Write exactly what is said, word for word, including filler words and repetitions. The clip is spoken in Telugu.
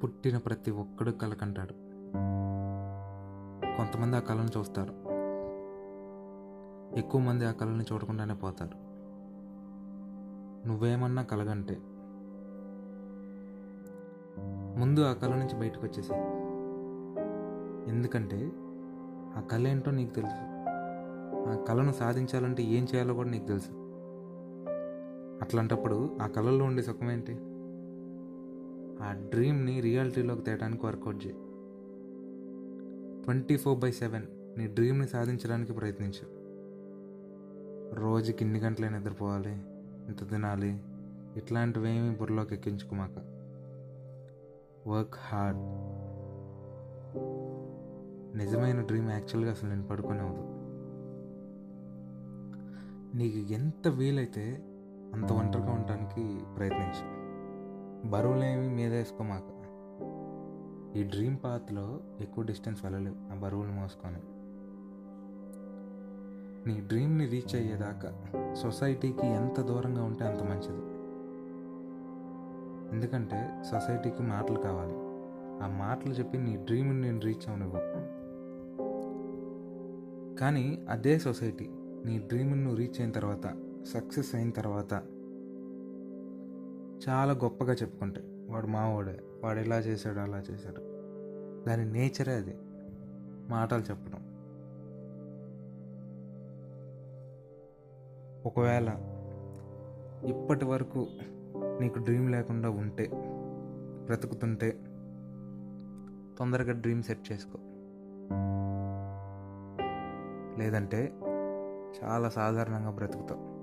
పుట్టిన ప్రతి ఒక్కడు కల కంటాడు. కొంతమంది ఆ కళను చూస్తారు, ఎక్కువ మంది ఆ కళని చూడకుండానే పోతారు. నువ్వేమన్నా కలగంటే ముందు ఆ కళ నుంచి బయటకు వచ్చేసాయి. ఎందుకంటే ఆ కళ ఏంటో నీకు తెలుసు, ఆ కళను సాధించాలంటే ఏం చేయాలో కూడా నీకు తెలుసు. అట్లాంటప్పుడు ఆ కళల్లో ఉండే సుఖమేంటి? ఆ డ్రీమ్ని రియాలిటీలోకి తేయడానికి వర్కౌట్ చేయి. ట్వంటీ ఫోర్ బై సెవెన్ నీ డ్రీమ్ని సాధించడానికి ప్రయత్నించు. రోజుకి ఇన్ని గంటలే నిద్రపోవాలి, ఇంత తినాలి, ఇట్లాంటివేమీ బుర్రలోకి ఎక్కించుకోమాక. Work hard. నిజమైన డ్రీమ్ యాక్చువల్గా అసలు నేను పడుకునేవద్దు. నీకు ఎంత వీలైతే అంత ఒంటరిగా ఉండటానికి ప్రయత్నించు. బరువులేమి మీదేసుకోమాక. ఈ డ్రీమ్ పాత్లో ఎక్కువ డిస్టెన్స్ వెళ్ళలేవు ఆ బరువులు మోసుకొని. నీ డ్రీమ్ని రీచ్ అయ్యేదాకా సొసైటీకి ఎంత దూరంగా ఉంటే అంత మంచిది. ఎందుకంటే సొసైటీకి మాటలు కావాలి, ఆ మాటలు చెప్పి నీ డ్రీమ్ని నేను రీచ్ అవ్వనివ్వు. కానీ అదే సొసైటీ నీ డ్రీమ్ని నువ్వు రీచ్ అయిన తర్వాత, సక్సెస్ అయిన తర్వాత చాలా గొప్పగా చెప్పుకుంటాయి, వాడు మావాడే, వాడు ఇలా చేశాడు అలా చేశాడు. దాని నేచరే అది, మాటలు చెప్పడం. ఒకవేళ ఇప్పటి వరకు నీకు డ్రీమ్ లేకుండా ఉంటే, బ్రతుకుతుంటే, తొందరగా డ్రీమ్ సెట్ చేసుకో. లేదంటే చాలా సాధారణంగా బ్రతుకుతావు.